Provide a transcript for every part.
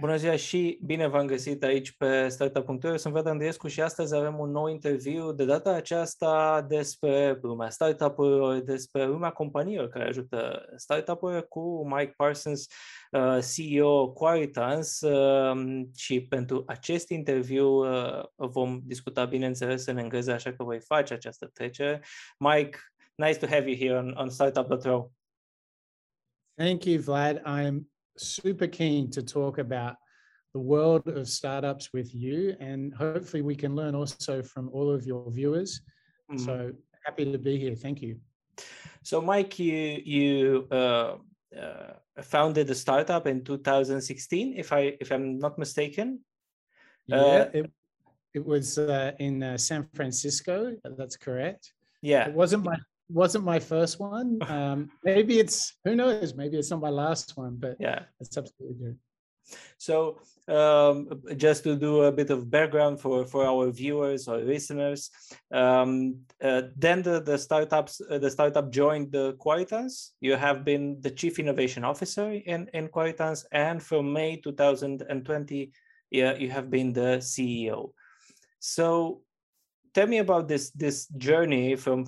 Bună ziua și bine v-am găsit aici pe startup.ro. Eu sunt Vlad Andreescu și astăzi avem un nou interviu, de data aceasta despre lumea startup-urilor, despre lumea companiilor care ajută startup-urile, cu Mike Parsons, CEO Qualitance, și pentru acest interviu vom discuta, bineînțeles, în engleză, așa că voi face această trecere. Mike, nice to have you here on startup.ro. Thank you, Vlad. I'm super keen to talk about the world of startups with you, and hopefully we can learn also from all of your viewers. So happy to be here. Thank you. So Mike, you founded a startup in 2016, if I'm not mistaken. Yeah, it was in San Francisco. That's correct. Yeah, it wasn't my first one. Maybe it's, who knows, maybe it's not my last one, but yeah, it's absolutely good. So just to do a bit of background for our viewers or listeners, then the startup joined the Qualitance. You have been the chief innovation officer in Qualitance, and from May 2020, you have been the CEO. So tell me about this journey from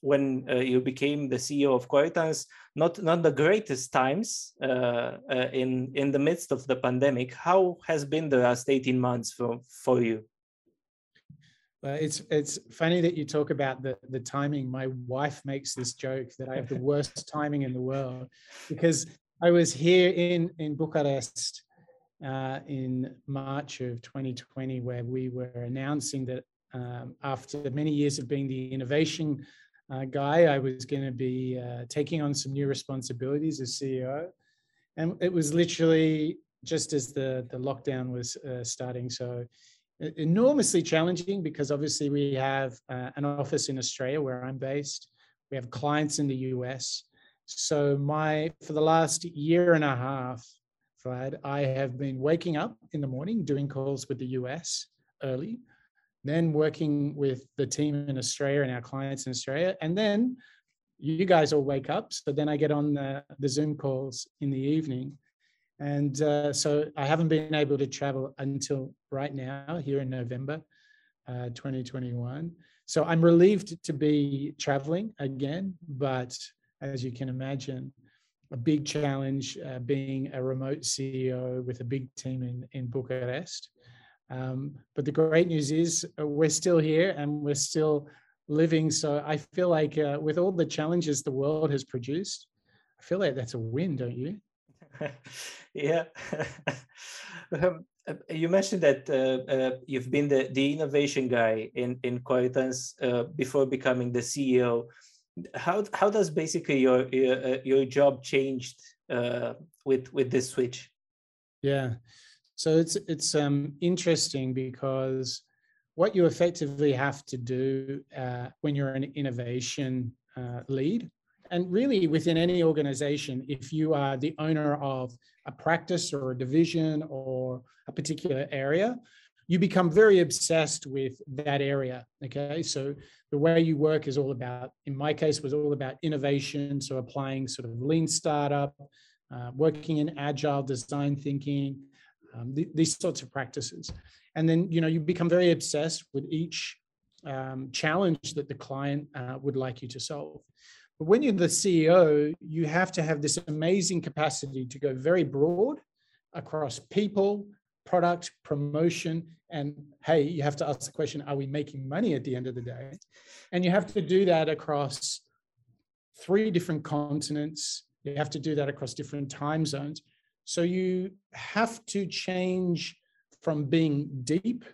when you became the CEO of Qualitance. Not the greatest times, in the midst of the pandemic. How has been the last 18 months for you? It's funny that you talk about the timing. My wife makes this joke that I have the worst timing in the world, because I was here in Bucharest in March of 2020, where we were announcing that, after many years of being the innovation guy, I was going to be taking on some new responsibilities as CEO. And it was literally just as the lockdown was starting. So enormously challenging, because obviously we have an office in Australia where I'm based. We have clients in the US. So for the last year and a half, Vlad, I have been waking up in the morning, doing calls with the US early, then working with the team in Australia and our clients in Australia. And then you guys all wake up. So then I get on the Zoom calls in the evening. And so I haven't been able to travel until right now, here in November 2021. So I'm relieved to be traveling again. But as you can imagine, a big challenge being a remote CEO with a big team in Bucharest. But the great news is we're still here and we're still living. So I feel like with all the challenges the world has produced, I feel like that's a win, don't you? Yeah. You mentioned that you've been the innovation guy in Qualitance before becoming the CEO. How does basically your job changed with this switch? Yeah. So it's interesting, because what you effectively have to do when you're an innovation lead, and really within any organization, if you are the owner of a practice or a division or a particular area, you become very obsessed with that area. Okay, so the way you work is all about, in my case, was all about innovation. So applying sort of lean startup, working in agile design thinking, these sorts of practices. And then, you become very obsessed with each challenge that the client would like you to solve. But when you're the CEO, you have to have this amazing capacity to go very broad across people, product, promotion, and hey, you have to ask the question, are we making money at the end of the day? And you have to do that across 3 different continents. You have to do that across different time zones. So you have to change from being deep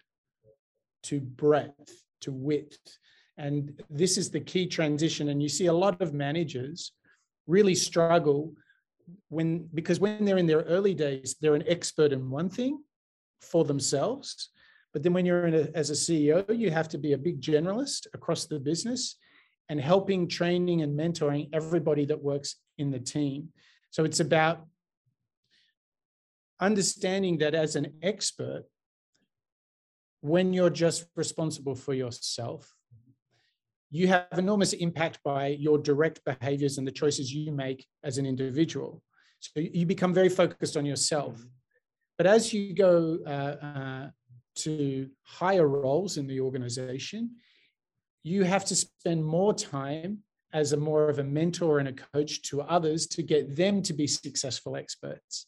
to breadth to width. And this is the key transition. And you see a lot of managers really struggle because when they're in their early days, they're an expert in one thing for themselves. But then when you're as a CEO, you have to be a big generalist across the business and helping, training and mentoring everybody that works in the team. So it's about understanding that as an expert, when you're just responsible for yourself, you have enormous impact by your direct behaviors and the choices you make as an individual. So you become very focused on yourself. But as you go to higher roles in the organization, you have to spend more time as a more of a mentor and a coach to others to get them to be successful experts.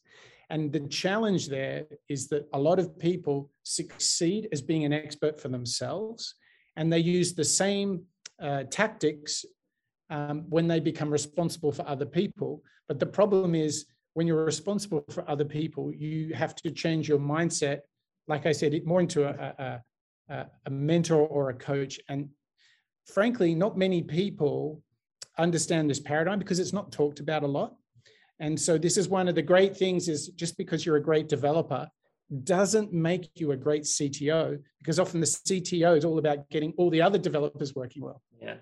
And the challenge there is that a lot of people succeed as being an expert for themselves, and they use the same tactics when they become responsible for other people. But the problem is, when you're responsible for other people, you have to change your mindset, like I said, more into a mentor or a coach. And frankly, not many people understand this paradigm because it's not talked about a lot. And so this is one of the great things, is just because you're a great developer doesn't make you a great CTO, because often the CTO is all about getting all the other developers working well. Yeah.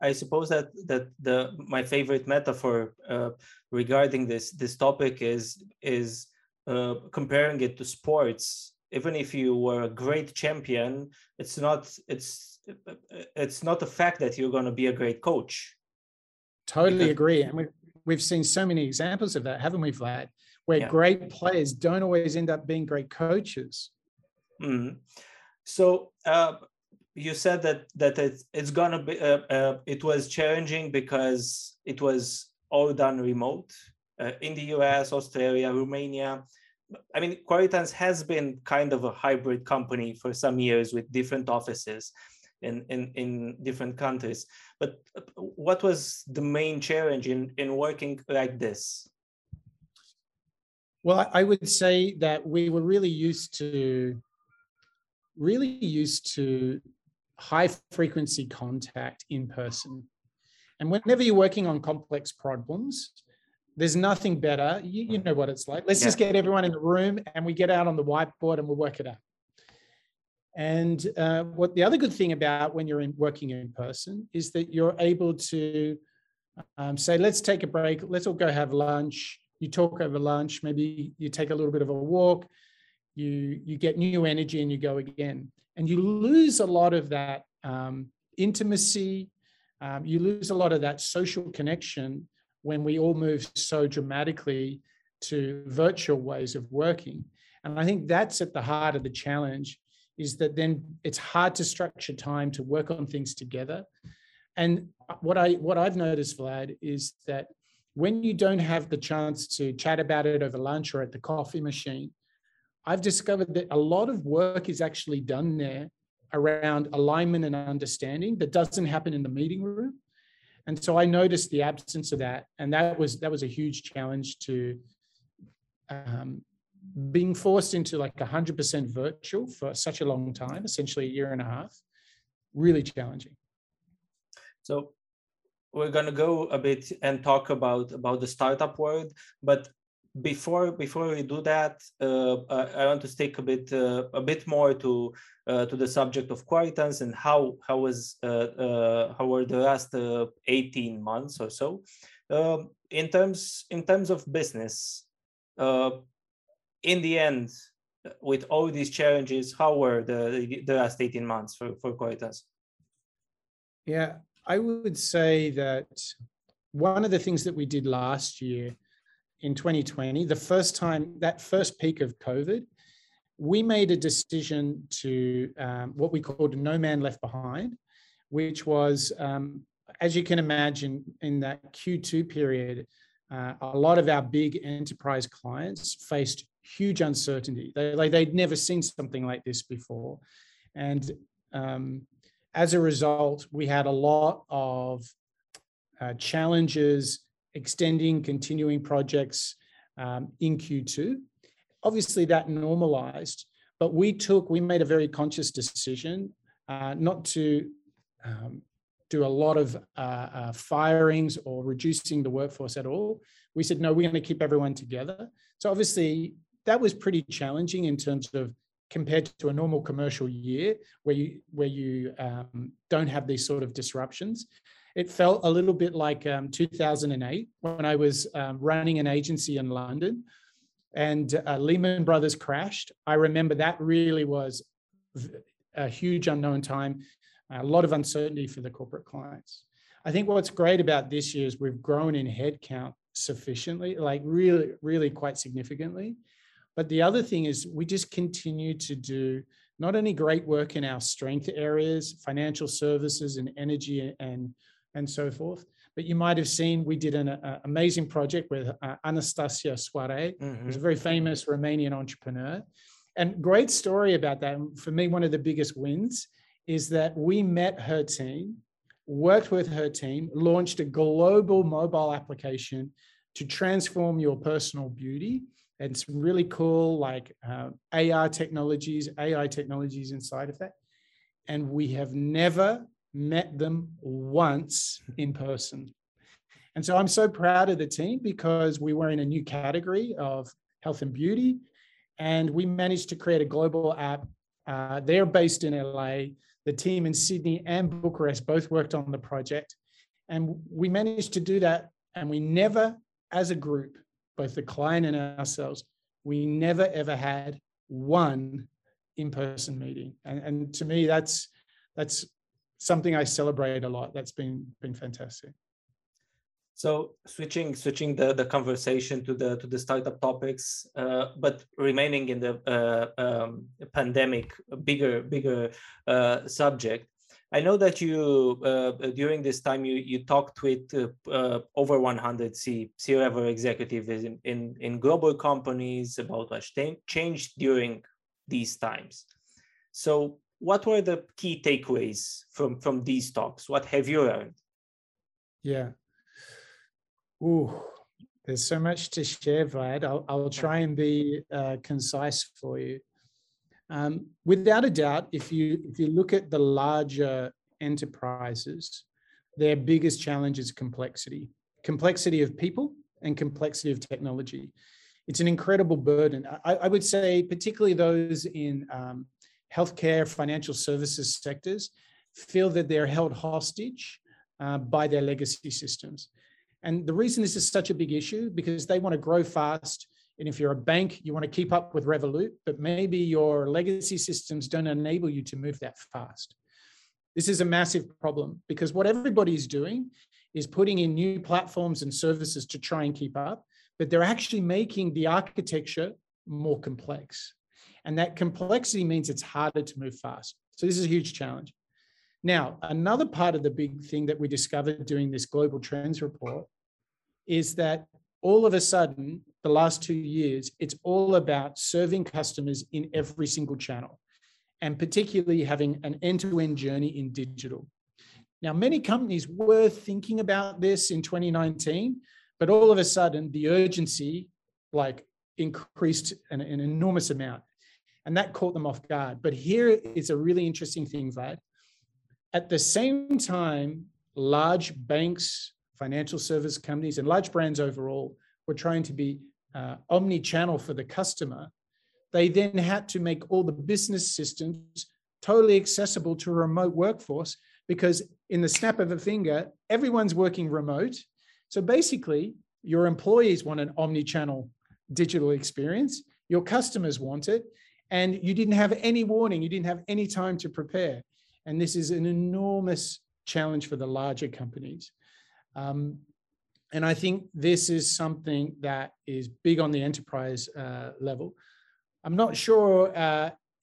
I suppose that my favorite metaphor regarding this topic is comparing it to sports. Even if you were a great champion, it's not a fact that you're going to be a great coach. Totally agree, and we've seen so many examples of that, haven't we, Vlad? Where great players don't always end up being great coaches. Mm. So you said that it's gonna be. It was challenging because it was all done remote in the US, Australia, Romania. I mean, Qualitance has been kind of a hybrid company for some years with different offices in different countries. But what was the main challenge in working like this? Well, I would say that we were really used to high frequency contact in person. And whenever you're working on complex problems, there's nothing better. You know what it's like. Let's just get everyone in the room and we get out on the whiteboard and we'll work it out. And what the other good thing about when you're working in person is that you're able to say, let's take a break. Let's all go have lunch. You talk over lunch. Maybe you take a little bit of a walk. You get new energy and you go again. And you lose a lot of that intimacy. You lose a lot of that social connection when we all move so dramatically to virtual ways of working. And I think that's at the heart of the challenge, is that then it's hard to structure time to work on things together. And what I've noticed, Vlad, is that when you don't have the chance to chat about it over lunch or at the coffee machine, I've discovered that a lot of work is actually done there around alignment and understanding that doesn't happen in the meeting room. And so I noticed the absence of that, and that was a huge challenge to being forced into like 100% virtual for such a long time, essentially a year and a half. Really challenging. So we're going to go a bit and talk about the startup world, but before we do that, I want to stick a bit more to the subject of Qualitance and how were the last 18 months or so in terms of business. In the end, with all these challenges, how were the last 18 months for Qualitance? Yeah, I would say that one of the things that we did last year, in 2020, the first time, that first peak of COVID, we made a decision to what we called No Man Left Behind, which was, as you can imagine, in that Q2 period, a lot of our big enterprise clients faced huge uncertainty. They'd never seen something like this before. And as a result, we had a lot of challenges extending, continuing projects in Q2. Obviously that normalized, but we made a very conscious decision not to do a lot of firings or reducing the workforce at all. We said, no, we're going to keep everyone together. So obviously that was pretty challenging in terms of compared to a normal commercial year where you don't have these sort of disruptions. It felt a little bit like 2008 when I was running an agency in London and Lehman Brothers crashed. I remember that really was a huge unknown time, a lot of uncertainty for the corporate clients. I think what's great about this year is we've grown in headcount sufficiently, like really, really quite significantly. But the other thing is we just continue to do not only great work in our strength areas, financial services and energy and so forth, but you might have seen we did an amazing project with Anastasia Soare, who's a very famous Romanian entrepreneur. And great story about that. For me, one of the biggest wins is that we met her team, worked with her team, launched a global mobile application to transform your personal beauty and some really cool like AI technologies inside of that. And we have never met them once in person. And so I'm so proud of the team because we were in a new category of health and beauty, and we managed to create a global app. They're based in LA. The team in Sydney and Bucharest both worked on the project. And we managed to do that. And we never, as a group, both the client and ourselves, we never, ever had one in-person meeting. And to me, that's something I celebrate a lot. That's been fantastic. So switching the conversation to the startup topics, but remaining in the pandemic, bigger subject. I know that you during this time you talked with over 100 C level executives in global companies about what changed during these times. So what were the key takeaways from these talks? What have you learned? Yeah. Ooh, there's so much to share, Vlad. I'll try and be concise for you. Without a doubt, if you look at the larger enterprises, their biggest challenge is complexity of people and complexity of technology. It's an incredible burden. I would say, particularly those in healthcare, financial services sectors, feel that they're held hostage by their legacy systems. And the reason this is such a big issue, because they want to grow fast. And if you're a bank, you want to keep up with Revolut, but maybe your legacy systems don't enable you to move that fast. This is a massive problem because what everybody's doing is putting in new platforms and services to try and keep up, but they're actually making the architecture more complex. And that complexity means it's harder to move fast. So this is a huge challenge. Now, another part of the big thing that we discovered doing this global trends report is that all of a sudden, the last 2 years, it's all about serving customers in every single channel, and particularly having an end-to-end journey in digital. Now, many companies were thinking about this in 2019, but all of a sudden, the urgency increased an enormous amount, and that caught them off guard. But here is a really interesting thing, Vlad. At the same time, large banks, financial service companies, and large brands overall were trying to be omni-channel for the customer. They then had to make all the business systems totally accessible to a remote workforce because in the snap of a finger, everyone's working remote. So basically, your employees want an omni-channel digital experience. Your customers want it. And you didn't have any warning. You didn't have any time to prepare. And this is an enormous challenge for the larger companies. And I think this is something that is big on the enterprise level. I'm not sure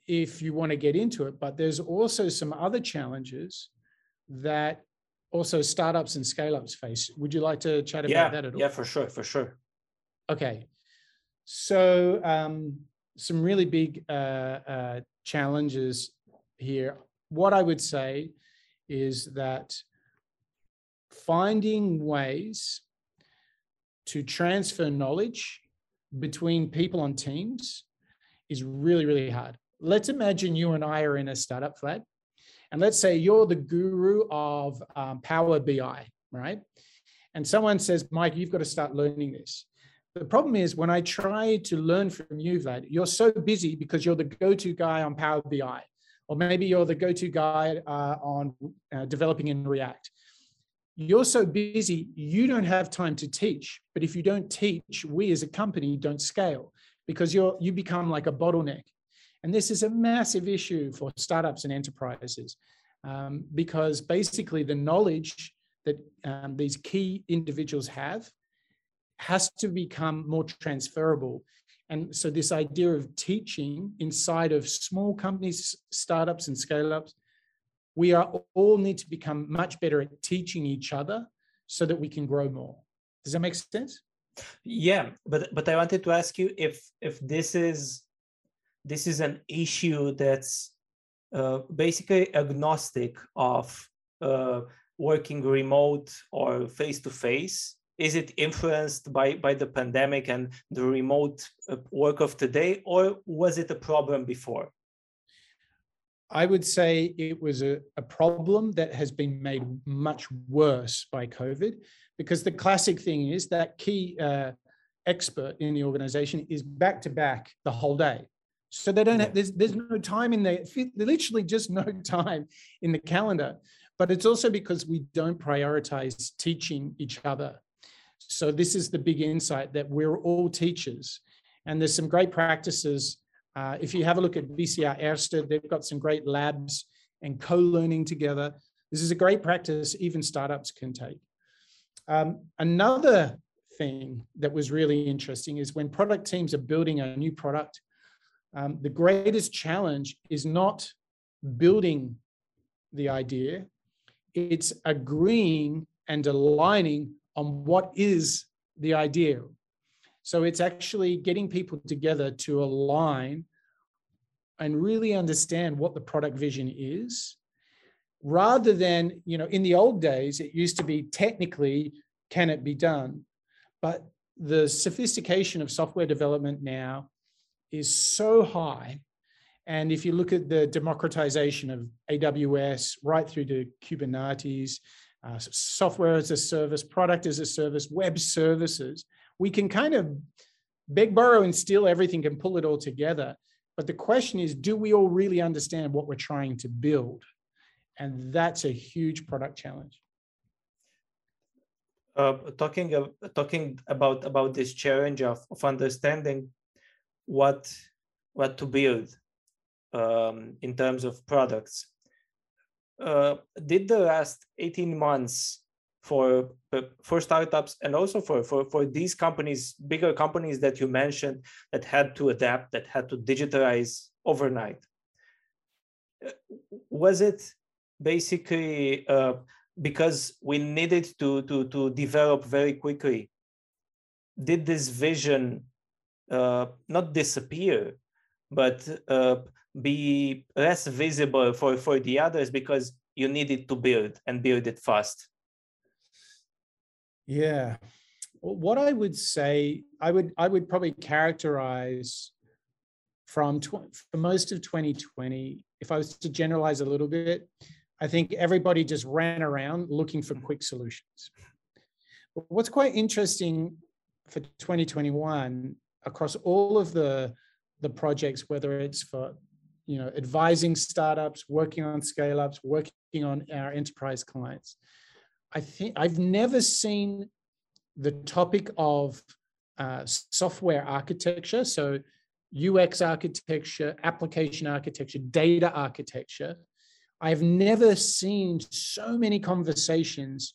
if you want to get into it, but there's also some other challenges that also startups and scale-ups face. Would you like to chat about that at all? Yeah, for sure. Okay. So some really big challenges here. What I would say is that finding ways to transfer knowledge between people on teams is really, really hard. Let's imagine you and I are in a startup, Vlad, and let's say you're the guru of Power BI, right? And someone says, Mike, you've got to start learning this. The problem is when I try to learn from you, Vlad, you're so busy because you're the go-to guy on Power BI. Or maybe you're the go-to guy on developing in React. You're so busy, you don't have time to teach. But if you don't teach, we as a company don't scale because you become like a bottleneck. And this is a massive issue for startups and enterprises because basically the knowledge that these key individuals have has to become more transferable. And so this idea of teaching inside of small companies, startups and scale-ups, we are all need to become much better at teaching each other so that we can grow more. Does that make sense? Yeah, but I wanted to ask you if this is an issue that's basically agnostic of working remote or face-to-face. Is it influenced by the pandemic and the remote work of today, or was it a problem before? I would say it was a problem that has been made much worse by COVID, because the classic thing is that key expert in the organization is back to back the whole day. So they don't have, there's no time in there, literally just no time in the calendar. But it's also because we don't prioritize teaching each other. So this is the big insight, that we're all teachers. And there's some great practices. If you have a look at BCR Erste, they've got some great labs and co-learning together. This is a great practice even startups can take. Another thing that was really interesting is when product teams are building a new product, the greatest challenge is not building the idea, it's agreeing and aligning on what is the idea. So it's actually getting people together to align and really understand what the product vision is, rather than, you know, in the old days, it used to be technically, can it be done? But the sophistication of software development now is so high. And if you look at the democratization of AWS, right through to Kubernetes, software as a service, product as a service, web services, we can kind of beg, borrow, and steal everything and pull it all together. But the question is, do we all really understand what we're trying to build? And that's a huge product challenge. Talking about this challenge of understanding what to build in terms of products, did the last 18 months for startups and also for these companies, bigger companies that you mentioned, that had to adapt, that had to digitalize overnight, was it basically because we needed to develop very quickly? Did this vision not disappear, but be less visible for the others because you needed to build it fast? Yeah, what I would say, I would probably characterize for most of 2020, if I was to generalize a little bit, I think everybody just ran around looking for quick solutions. But what's quite interesting for 2021, across all of the projects, whether it's for, you know, advising startups, working on scale-ups, working on our enterprise clients, I think I've never seen the topic of software architecture, so UX architecture, application architecture, data architecture. I've never seen so many conversations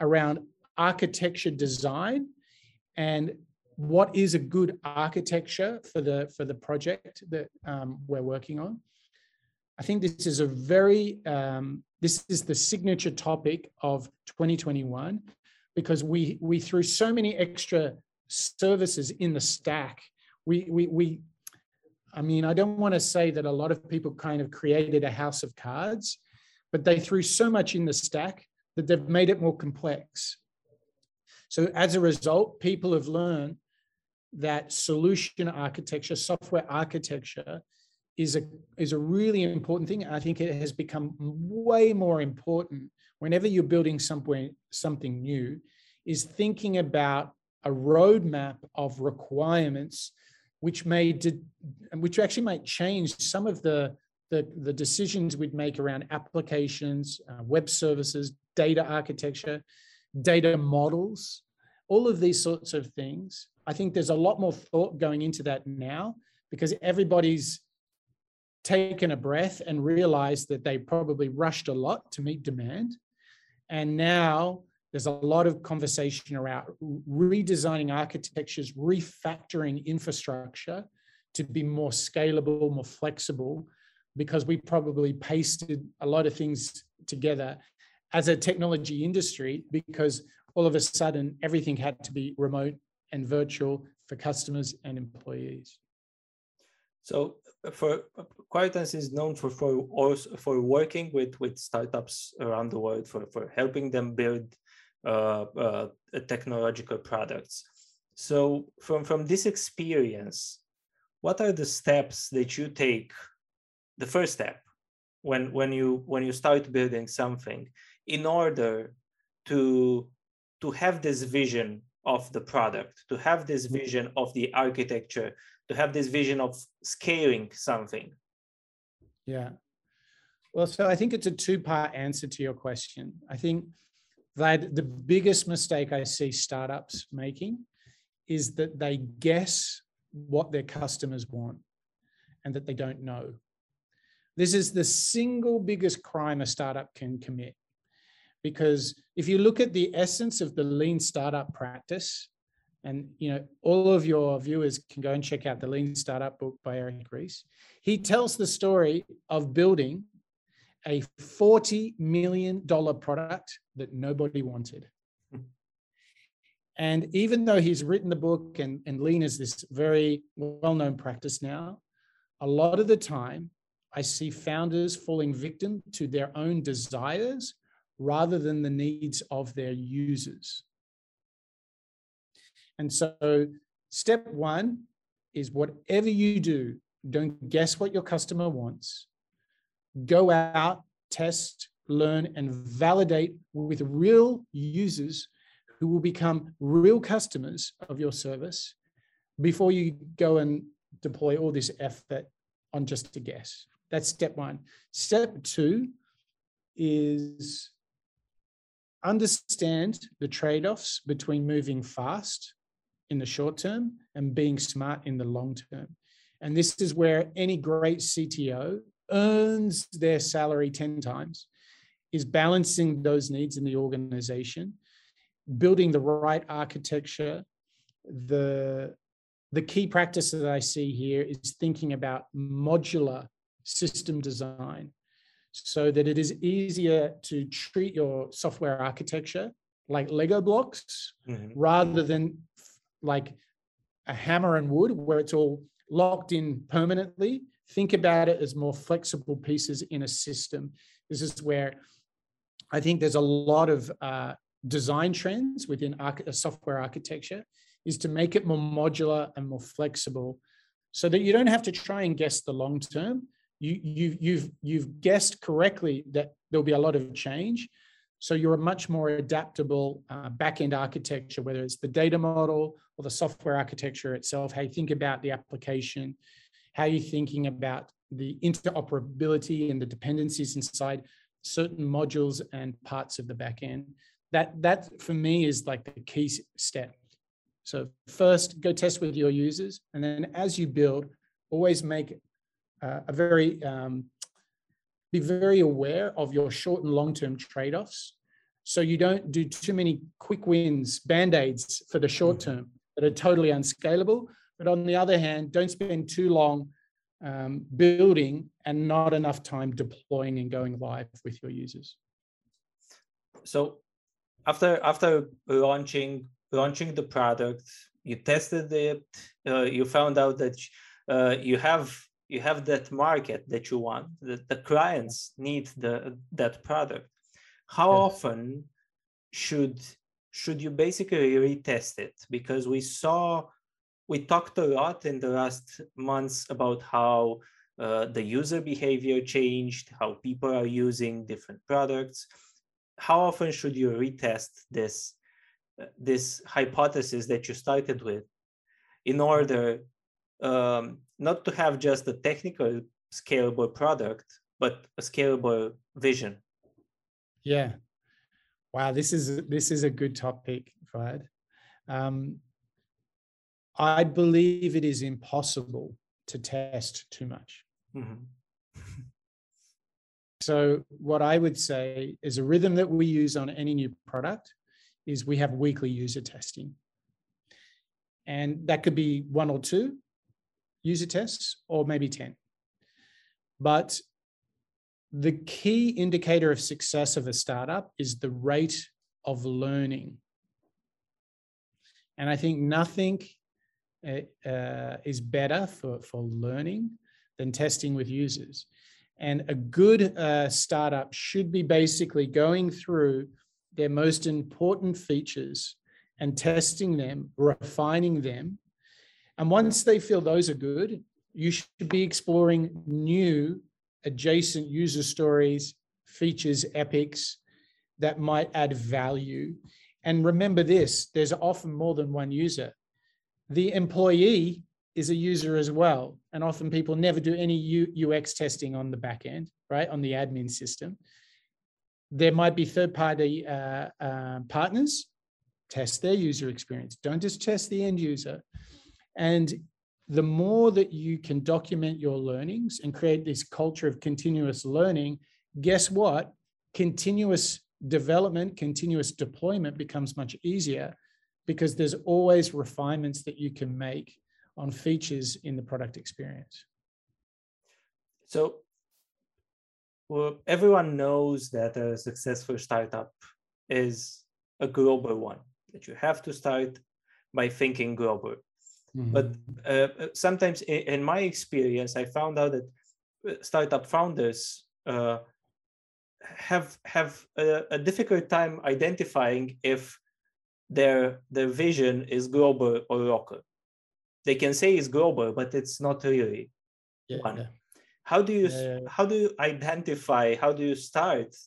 around architecture design and what is a good architecture for the project that we're working on. I think this is a very, this is the signature topic of 2021, because we threw so many extra services in the stack. I mean, I don't want to say that a lot of people kind of created a house of cards, but they threw so much in the stack that they've made it more complex. So as a result, people have learned that solution architecture, software architecture is a really important thing. I think it has become way more important whenever you're building something new, is thinking about a roadmap of requirements, which actually might change some of the decisions we'd make around applications, web services, data architecture, data models, all of these sorts of things. I think there's a lot more thought going into that now, because everybody's taken a breath and realized that they probably rushed a lot to meet demand. And now There's a lot of conversation around redesigning architectures, refactoring infrastructure to be more scalable, more flexible, because we probably pasted a lot of things together as a technology industry, because all of a sudden everything had to be remote and virtual for customers and employees. So for Qualitance is known for working with startups around the world, for helping them build technological products. So from this experience, what are the steps that you take? The first step when you start building something in order to have this vision of the product, to have this vision of the architecture, to have this vision of scaling something? Yeah. Well, so I think it's a two-part answer to your question. I think that the biggest mistake I see startups making is that they guess what their customers want and that they don't know. This is the single biggest crime a startup can commit. Because if you look at the essence of the lean startup practice, and you know, all of your viewers can go and check out the Lean Startup book by Eric Ries, he tells the story of building a $40 million product that nobody wanted. And even though he's written the book, and lean is this very well-known practice now, a lot of the time I see founders falling victim to their own desires rather than the needs of their users. And so step one is, whatever you do, don't guess what your customer wants. Go out, test, learn, and validate with real users who will become real customers of your service before you go and deploy all this effort on just a guess. That's step one. Step two is understand the trade-offs between moving fast in the short term and being smart in the long term. And this is where any great CTO earns their salary 10 times, is balancing those needs in the organization, building the right architecture. The key practice that I see here is thinking about modular system design so that it is easier to treat your software architecture like Lego blocks, mm-hmm. rather than like a hammer and wood where it's all locked in permanently. Think about it as more flexible pieces in a system. This is where I think there's a lot of design trends within software architecture, is to make it more modular and more flexible so that you don't have to try and guess the long term. You've guessed correctly that there'll be a lot of change. So you're a much more adaptable back-end architecture, whether it's the data model or the software architecture itself, how you think about the application, how you're thinking about the interoperability and the dependencies inside certain modules and parts of the back-end. That for me is like the key step. So first, go test with your users. And then as you build, always make be very aware of your short and long-term trade-offs, so you don't do too many quick wins, band-aids for the short term that are totally unscalable. But on the other hand, don't spend too long building and not enough time deploying and going live with your users. So after launching the product, you tested it, you found out that you have that market that you want, that the clients need that product. How yes. often should you basically retest it? Because we talked a lot in the last months about how the user behavior changed, how people are using different products. How often should you retest this hypothesis that you started with in order not to have just a technical scalable product, but a scalable vision? Yeah. Wow, this is a good topic, Vlad. I believe it is impossible to test too much. Mm-hmm. So what I would say is a rhythm that we use on any new product is we have weekly user testing. And that could be 1 or 2 user tests or maybe 10. But the key indicator of success of a startup is the rate of learning. And I think nothing is better for learning than testing with users. And a good startup should be basically going through their most important features and testing them, refining them. And once they feel those are good, you should be exploring new adjacent user stories, features, epics that might add value. And remember this, there's often more than one user. The employee is a user as well. And often people never do any UX testing on the back end, right? On the admin system. There might be third-party partners. Test their user experience. Don't just test the end user. And the more that you can document your learnings and create this culture of continuous learning, guess what? Continuous development, continuous deployment becomes much easier because there's always refinements that you can make on features in the product experience. So well, everyone knows that a successful startup is a global one, that you have to start by thinking global. Mm-hmm. But sometimes in my experience, I found out that startup founders have a difficult time identifying if their vision is global or local. They can say it's global, but it's not really one. Yeah. How do you start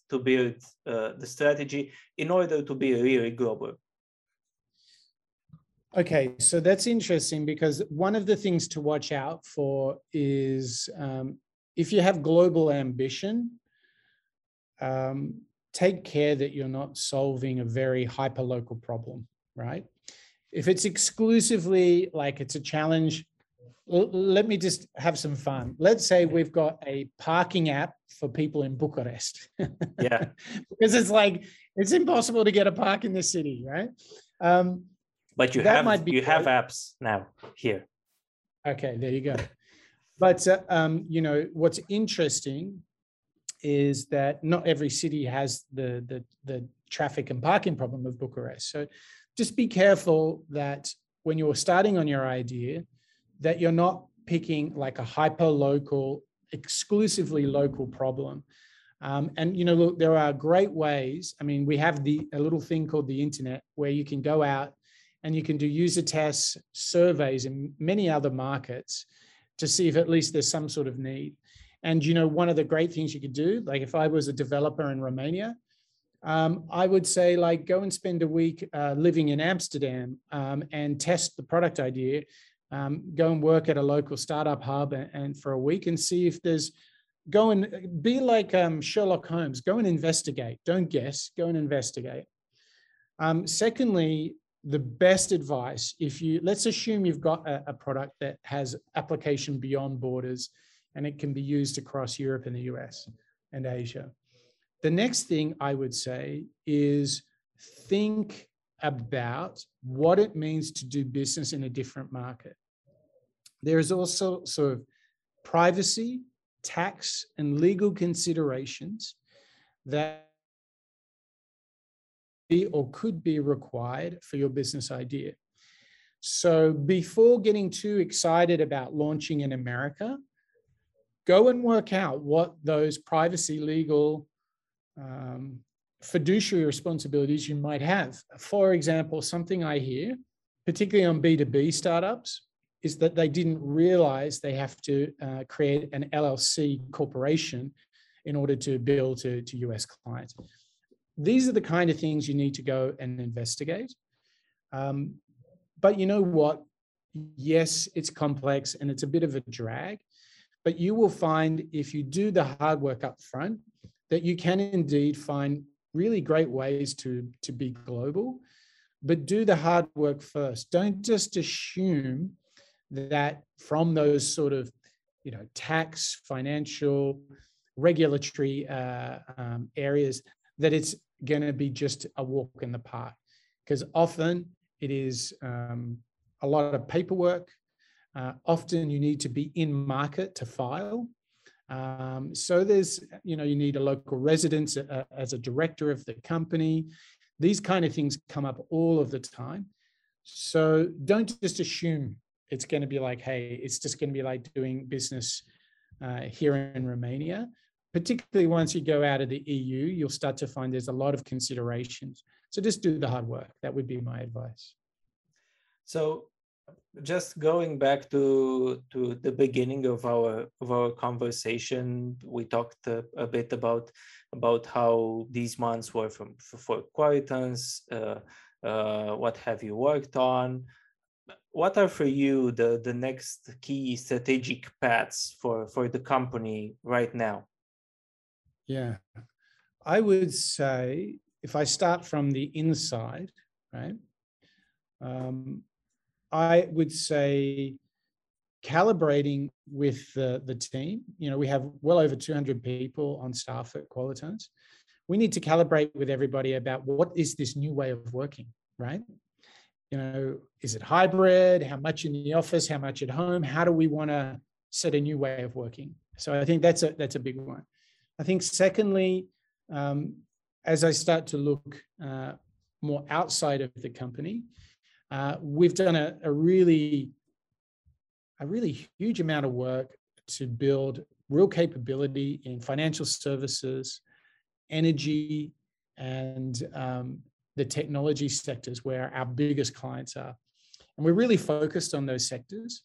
to build the strategy in order to be really global? Okay, so that's interesting because one of the things to watch out for is if you have global ambition, take care that you're not solving a very hyper-local problem, right? If it's exclusively like it's a challenge, let me just have some fun. Let's say we've got a parking app for people in Bucharest. Yeah. Because it's like, it's impossible to get a park in the city, right? But you have apps now here. Okay, there you go. But, you know, what's interesting is that not every city has the traffic and parking problem of Bucharest. So just be careful that when you're starting on your idea, that you're not picking like a hyper-local, exclusively local problem. And, you know, look, there are great ways. I mean, we have a little thing called the internet where you can go out and you can do user tests, surveys, and many other markets to see if at least there's some sort of need. And, you know, one of the great things you could do, like if I was a developer in Romania, I would say, like, go and spend a week living in Amsterdam and test the product idea. Go and work at a local startup hub and for a week and see if there's, go and be like Sherlock Holmes, go and investigate, don't guess, go and investigate. Secondly, the best advice, if you, let's assume you've got a product that has application beyond borders and it can be used across Europe and the US and Asia. The next thing I would say is think about what it means to do business in a different market. There is also sort of privacy, tax, and legal considerations that be or could be required for your business idea. So before getting too excited about launching in America, go and work out what those privacy, legal, fiduciary responsibilities you might have. For example, something I hear, particularly on B2B startups, is that they didn't realize they have to create an LLC corporation in order to bill to US clients. These are the kind of things you need to go and investigate. But you know what? Yes, it's complex and it's a bit of a drag, but you will find if you do the hard work up front that you can indeed find really great ways to be global, but do the hard work first. Don't just assume that from those sort of, you know, tax, financial, regulatory areas that it's going to be just a walk in the park. because often it is a lot of paperwork. Often you need to be in market to file. So there's, you need a local residence as a director of the company. These kind of things come up all of the time. So don't just assume it's going to be like, hey, it's just going to be like doing business here in Romania. Particularly once you go out of the EU, you'll start to find there's a lot of considerations. So just do the hard work. That would be my advice. So just going back to the beginning of our conversation, we talked a bit about how these months were for Qualitance, what have you worked on? What are for you the next key strategic paths for the company right now? Yeah, I would say if I start from the inside, right? I would say calibrating with the team. We have well over 200 people on staff at Qualitance. We need to calibrate with everybody about what is this new way of working, right? Is it hybrid? How much in the office? How much at home? How do we want to set a new way of working? So I think that's a big one. I think secondly, as I start to look more outside of the company, we've done a really huge amount of work to build real capability in financial services, energy, and the technology sectors where our biggest clients are. And we're really focused on those sectors.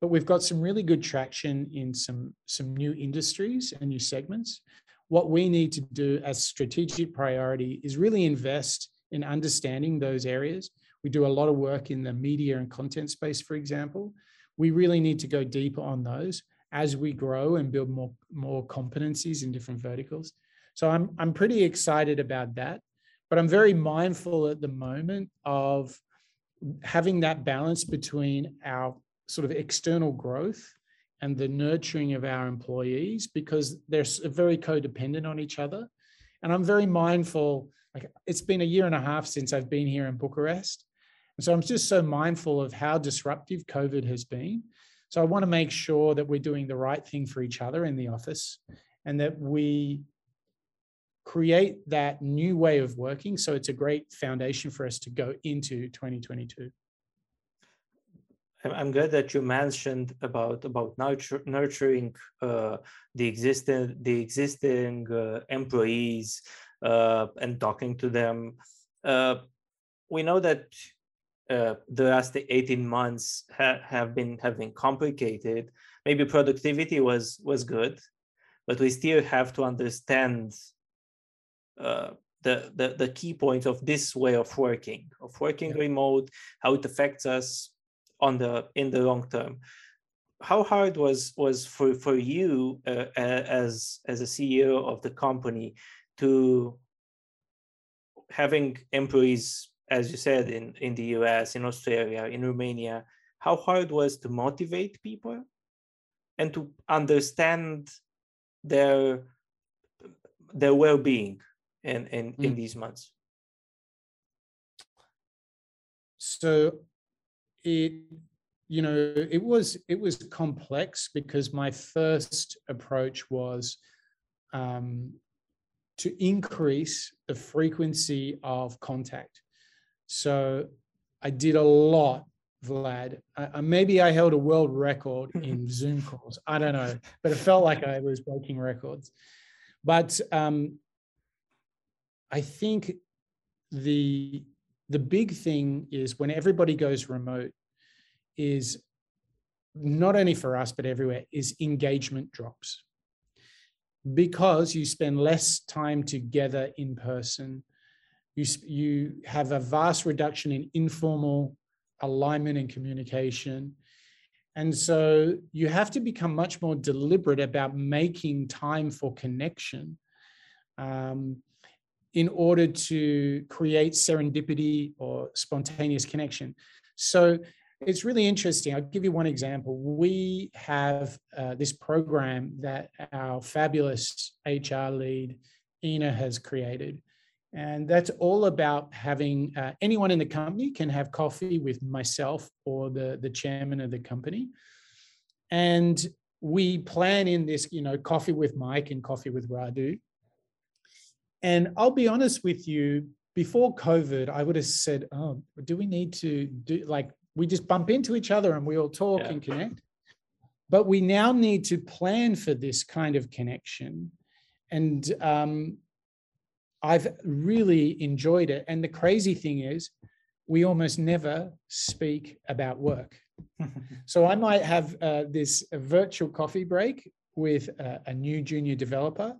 But we've got some really good traction in some new industries and new segments. What we need to do as strategic priority is really invest in understanding those areas. We do a lot of work in the media and content space, for example. We really need to go deeper on those as we grow and build more competencies in different verticals. So I'm pretty excited about that, but I'm very mindful at the moment of having that balance between our sort of external growth and the nurturing of our employees, because they're very codependent on each other. And I'm very mindful, like it's been a year and a half since I've been here in Bucharest. And so I'm just so mindful of how disruptive COVID has been. So I want to make sure that we're doing the right thing for each other in the office and that we create that new way of working. So it's a great foundation for us to go into 2022. I'm glad that you mentioned about nurturing the existing employees and talking to them. We know that the last 18 months have been complicated. Maybe productivity was good, but we still have to understand the key points of this way of working remote, how it affects us in the long term. How hard was for you as a CEO of the company to having employees, as you said, in the US, in Australia, in Romania? How hard was to motivate people and to understand their well-being in these months? So it was complex, because my first approach was to increase the frequency of contact. So I did a lot, Vlad. Maybe I held a world record in Zoom calls. I don't know, but it felt like I was breaking records. But I think the big thing is when everybody goes remote is not only for us, but everywhere, is engagement drops, because you spend less time together in person. You have a vast reduction in informal alignment and communication. And so you have to become much more deliberate about making time for connection in order to create serendipity or spontaneous connection. So it's really interesting. I'll give you one example. We have this program that our fabulous HR lead, Ina, has created. And that's all about having anyone in the company can have coffee with myself or the chairman of the company. And we plan in this, you know, coffee with Mike and coffee with Radu. And I'll be honest with you, before COVID, I would have said, oh, do we need to do, like, we just bump into each other and we all talk and connect. But we now need to plan for this kind of connection. And I've really enjoyed it. And the crazy thing is, we almost never speak about work. So I might have this virtual coffee break with a new junior developer.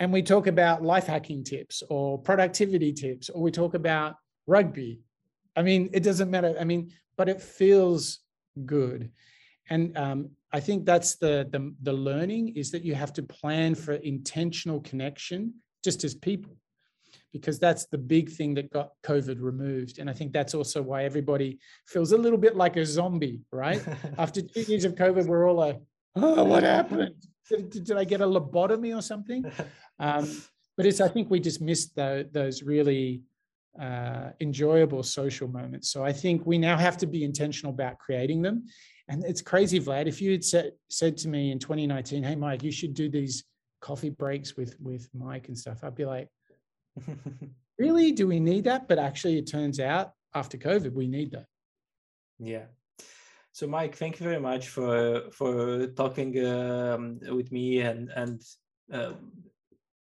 And we talk about life hacking tips or productivity tips, or we talk about rugby. I mean, it doesn't matter. I mean, but it feels good. And I think that's the learning, is that you have to plan for intentional connection just as people, because that's the big thing that got COVID removed. And I think that's also why everybody feels a little bit like a zombie, right? After 2 years of COVID, we're all like, oh, what happened? Did I get a lobotomy or something? But it's, I think we just missed those really enjoyable social moments. So I think we now have to be intentional about creating them. And it's crazy, Vlad, if you had said to me in 2019, hey, Mike, you should do these coffee breaks with Mike and stuff, I'd be like, really? Do we need that? But actually, it turns out after COVID, we need that. Yeah. So, Mike, thank you very much for talking with me and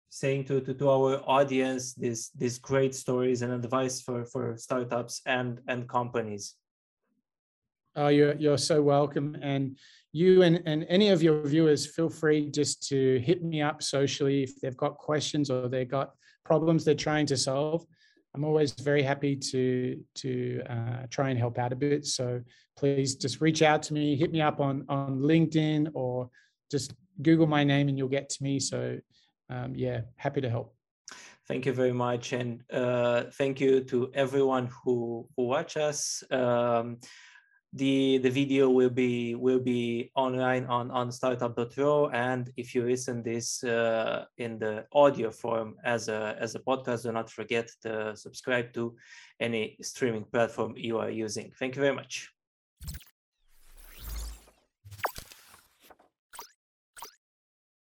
saying to our audience these great stories and advice for startups and companies. Oh, you're so welcome. And you and any of your viewers, feel free just to hit me up socially if they've got questions or they've got problems they're trying to solve. I'm always very happy to try and help out a bit. So please just reach out to me, hit me up on LinkedIn, or just Google my name and you'll get to me. So happy to help. Thank you very much. And thank you to everyone who watch us. The video will be online on startup.ro, and if you listen this in the audio form as a podcast, do not forget to subscribe to any streaming platform you are using. Thank you very much.